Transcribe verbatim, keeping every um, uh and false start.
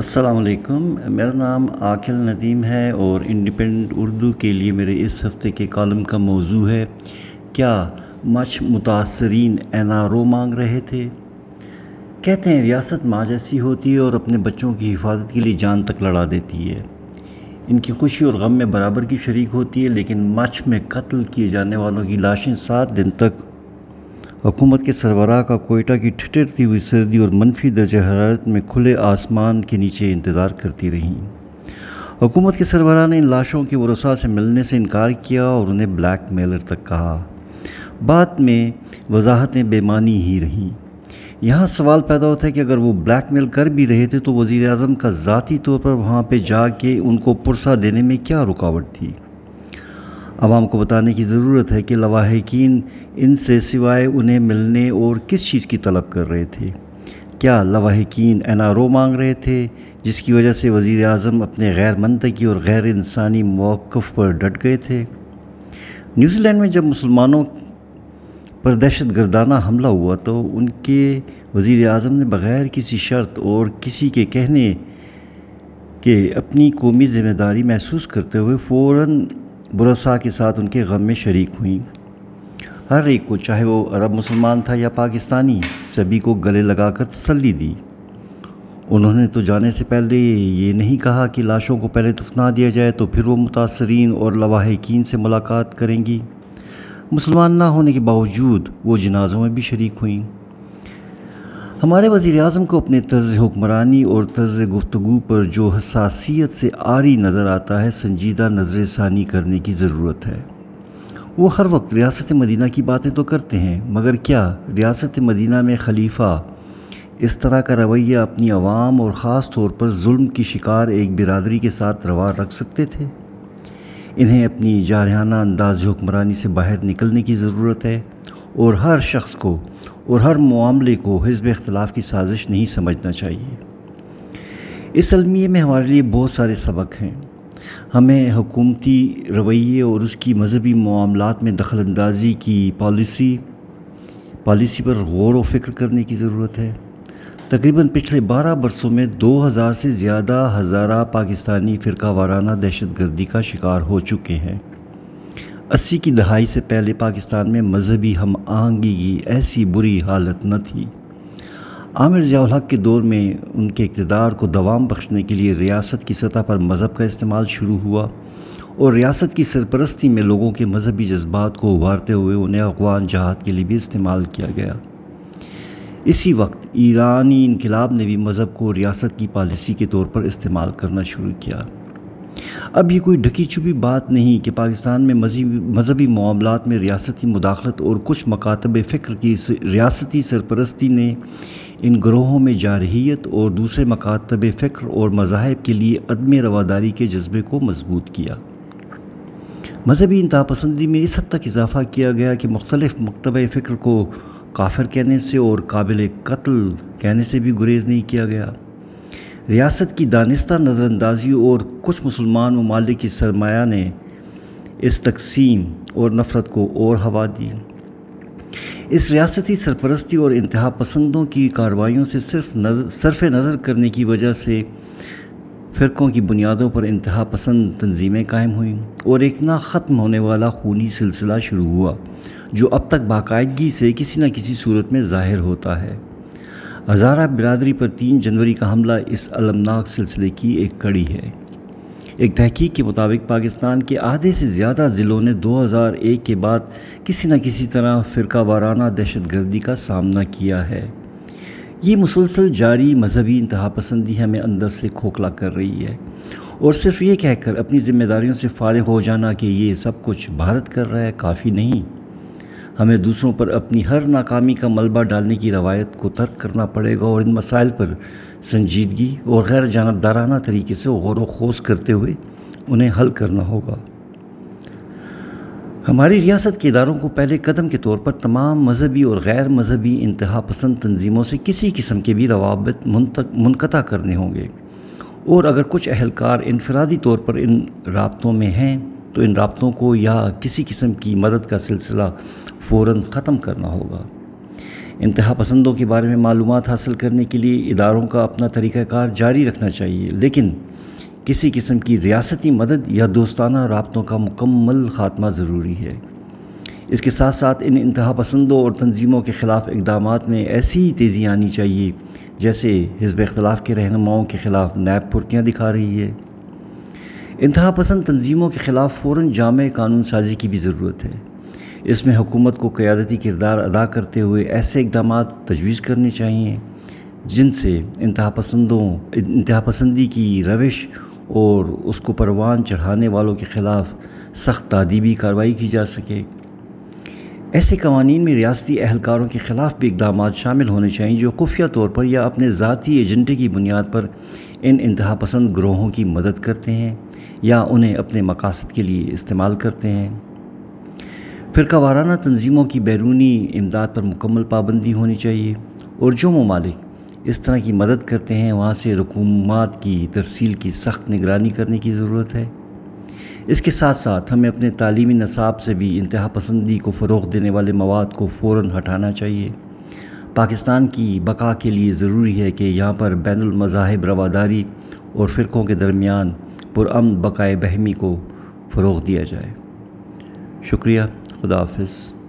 السلام علیکم، میرا نام عاقل ندیم ہے اور انڈیپینڈنٹ اردو کے لیے میرے اس ہفتے کے کالم کا موضوع ہے کیا مچھ متاثرین این آر او مانگ رہے تھے؟ کہتے ہیں ریاست ماں جیسی ہوتی ہے اور اپنے بچوں کی حفاظت کے لیے جان تک لڑا دیتی ہے، ان کی خوشی اور غم میں برابر کی شریک ہوتی ہے، لیکن مچھ میں قتل کیے جانے والوں کی لاشیں سات دن تک حکومت کے سربراہ کا کوئٹہ کی ٹھٹرتی ہوئی سردی اور منفی درجہ حرارت میں کھلے آسمان کے نیچے انتظار کرتی رہیں۔ حکومت کے سربراہ نے ان لاشوں کے ورثاء سے ملنے سے انکار کیا اور انہیں بلیک میلر تک کہا، بعد میں وضاحتیں بے معنی ہی رہیں۔ یہاں سوال پیدا ہوتا ہے کہ اگر وہ بلیک میل کر بھی رہے تھے تو وزیر اعظم کا ذاتی طور پر وہاں پہ جا کے ان کو پرسہ دینے میں کیا رکاوٹ تھی؟ عوام کو بتانے کی ضرورت ہے کہ لواحقین ان سے سوائے انہیں ملنے اور کس چیز کی طلب کر رہے تھے۔ کیا لواحقین این آر او مانگ رہے تھے جس کی وجہ سے وزیر اعظم اپنے غیر منطقی اور غیر انسانی موقف پر ڈٹ گئے تھے؟ نیوزی لینڈ میں جب مسلمانوں پر دہشت گردانہ حملہ ہوا تو ان کے وزیر اعظم نے بغیر کسی شرط اور کسی کے کہنے کے اپنی قومی ذمہ داری محسوس کرتے ہوئے فوراً برسا کے ساتھ ان کے غم میں شریک ہوئیں۔ ہر ایک کو، چاہے وہ عرب مسلمان تھا یا پاکستانی، سبھی کو گلے لگا کر تسلی دی۔ انہوں نے تو جانے سے پہلے یہ نہیں کہا کہ لاشوں کو پہلے دفنا دیا جائے تو پھر وہ متاثرین اور لواحقین سے ملاقات کریں گی۔ مسلمان نہ ہونے کے باوجود وہ جنازوں میں بھی شریک ہوئیں۔ ہمارے وزیر اعظم کو اپنے طرز حکمرانی اور طرز گفتگو پر جو حساسیت سے عاری نظر آتا ہے، سنجیدہ نظر ثانی کرنے کی ضرورت ہے۔ وہ ہر وقت ریاست مدینہ کی باتیں تو کرتے ہیں، مگر کیا ریاست مدینہ میں خلیفہ اس طرح کا رویہ اپنی عوام اور خاص طور پر ظلم کی شکار ایک برادری کے ساتھ روا رکھ سکتے تھے؟ انہیں اپنی جارحانہ انداز حکمرانی سے باہر نکلنے کی ضرورت ہے اور ہر شخص کو اور ہر معاملے کو حزب اختلاف کی سازش نہیں سمجھنا چاہیے۔ اس المیے میں ہمارے لیے بہت سارے سبق ہیں۔ ہمیں حکومتی رویے اور اس کی مذہبی معاملات میں دخل اندازی کی پالیسی پالیسی پر غور و فکر کرنے کی ضرورت ہے۔ تقریباً پچھلے بارہ برسوں میں دو ہزار سے زیادہ ہزارہ پاکستانی فرقہ وارانہ دہشت گردی کا شکار ہو چکے ہیں۔ اسی کی دہائی سے پہلے پاکستان میں مذہبی ہم آہنگی کی ایسی بری حالت نہ تھی۔ عامر ضیاء الحق کے دور میں ان کے اقتدار کو دوام بخشنے کے لیے ریاست کی سطح پر مذہب کا استعمال شروع ہوا اور ریاست کی سرپرستی میں لوگوں کے مذہبی جذبات کو ابھارتے ہوئے انہیں اغوان جہاد کے لیے بھی استعمال کیا گیا۔ اسی وقت ایرانی انقلاب نے بھی مذہب کو ریاست کی پالیسی کے طور پر استعمال کرنا شروع کیا۔ اب یہ کوئی ڈھکی چھپی بات نہیں کہ پاکستان میں مذہبی معاملات میں ریاستی مداخلت اور کچھ مکاتب فکر کی ریاستی سرپرستی نے ان گروہوں میں جارحیت اور دوسرے مکاتب فکر اور مذاہب کے لیے عدم رواداری کے جذبے کو مضبوط کیا۔ مذہبی انتہا پسندی میں اس حد تک اضافہ کیا گیا کہ مختلف مکتب فکر کو کافر کہنے سے اور قابل قتل کہنے سے بھی گریز نہیں کیا گیا۔ ریاست کی دانستہ نظر اندازی اور کچھ مسلمان ممالک کی سرمایہ نے اس تقسیم اور نفرت کو اور ہوا دی۔ اس ریاستی سرپرستی اور انتہا پسندوں کی کارروائیوں سے صرف نظر صرف نظر کرنے کی وجہ سے فرقوں کی بنیادوں پر انتہا پسند تنظیمیں قائم ہوئیں اور ایک نہ ختم ہونے والا خونی سلسلہ شروع ہوا جو اب تک باقاعدگی سے کسی نہ کسی صورت میں ظاہر ہوتا ہے۔ ہزارہ برادری پر تین جنوری کا حملہ اس المناک سلسلے کی ایک کڑی ہے۔ ایک تحقیق کے مطابق پاکستان کے آدھے سے زیادہ ضلعوں نے دو ہزار ایک کے بعد کسی نہ کسی طرح فرقہ وارانہ دہشت گردی کا سامنا کیا ہے۔ یہ مسلسل جاری مذہبی انتہا پسندی ہمیں اندر سے کھوکھلا کر رہی ہے، اور صرف یہ کہہ کر اپنی ذمہ داریوں سے فارغ ہو جانا کہ یہ سب کچھ بھارت کر رہا ہے کافی نہیں۔ ہمیں دوسروں پر اپنی ہر ناکامی کا ملبہ ڈالنے کی روایت کو ترک کرنا پڑے گا اور ان مسائل پر سنجیدگی اور غیر جانبدارانہ طریقے سے غور و خوض کرتے ہوئے انہیں حل کرنا ہوگا۔ ہماری ریاست کے اداروں کو پہلے قدم کے طور پر تمام مذہبی اور غیر مذہبی انتہا پسند تنظیموں سے کسی قسم کے بھی روابط منقطع کرنے ہوں گے، اور اگر کچھ اہلکار انفرادی طور پر ان رابطوں میں ہیں تو ان رابطوں کو یا کسی قسم کی مدد کا سلسلہ فوراً ختم کرنا ہوگا۔ انتہا پسندوں کے بارے میں معلومات حاصل کرنے کے لیے اداروں کا اپنا طریقہ کار جاری رکھنا چاہیے، لیکن کسی قسم کی ریاستی مدد یا دوستانہ رابطوں کا مکمل خاتمہ ضروری ہے۔ اس کے ساتھ ساتھ ان انتہا پسندوں اور تنظیموں کے خلاف اقدامات میں ایسی تیزی آنی چاہیے جیسے حزب اختلاف کے رہنماؤں کے خلاف نیب پھرتیاں دکھا رہی ہے۔ انتہا پسند تنظیموں کے خلاف فوراً جامع قانون سازی کی بھی ضرورت ہے۔ اس میں حکومت کو قیادتی کردار ادا کرتے ہوئے ایسے اقدامات تجویز کرنے چاہئیں جن سے انتہا پسندوں انتہا پسندی کی روش اور اس کو پروان چڑھانے والوں کے خلاف سخت تادیبی کارروائی کی جا سکے۔ ایسے قوانین میں ریاستی اہلکاروں کے خلاف بھی اقدامات شامل ہونے چاہئیں جو خفیہ طور پر یا اپنے ذاتی ایجنڈے کی بنیاد پر ان انتہا پسند گروہوں کی مدد کرتے ہیں یا انہیں اپنے مقاصد کے لیے استعمال کرتے ہیں۔ فرقہ وارانہ تنظیموں کی بیرونی امداد پر مکمل پابندی ہونی چاہیے، اور جو ممالک اس طرح کی مدد کرتے ہیں وہاں سے رقومات کی ترسیل کی سخت نگرانی کرنے کی ضرورت ہے۔ اس کے ساتھ ساتھ ہمیں اپنے تعلیمی نصاب سے بھی انتہا پسندی کو فروغ دینے والے مواد کو فوراً ہٹانا چاہیے۔ پاکستان کی بقا کے لیے ضروری ہے کہ یہاں پر بین المذاہب رواداری اور فرقوں کے درمیان پرامن بقائے بہمی کو فروغ دیا جائے۔ شکریہ، خدا حافظ۔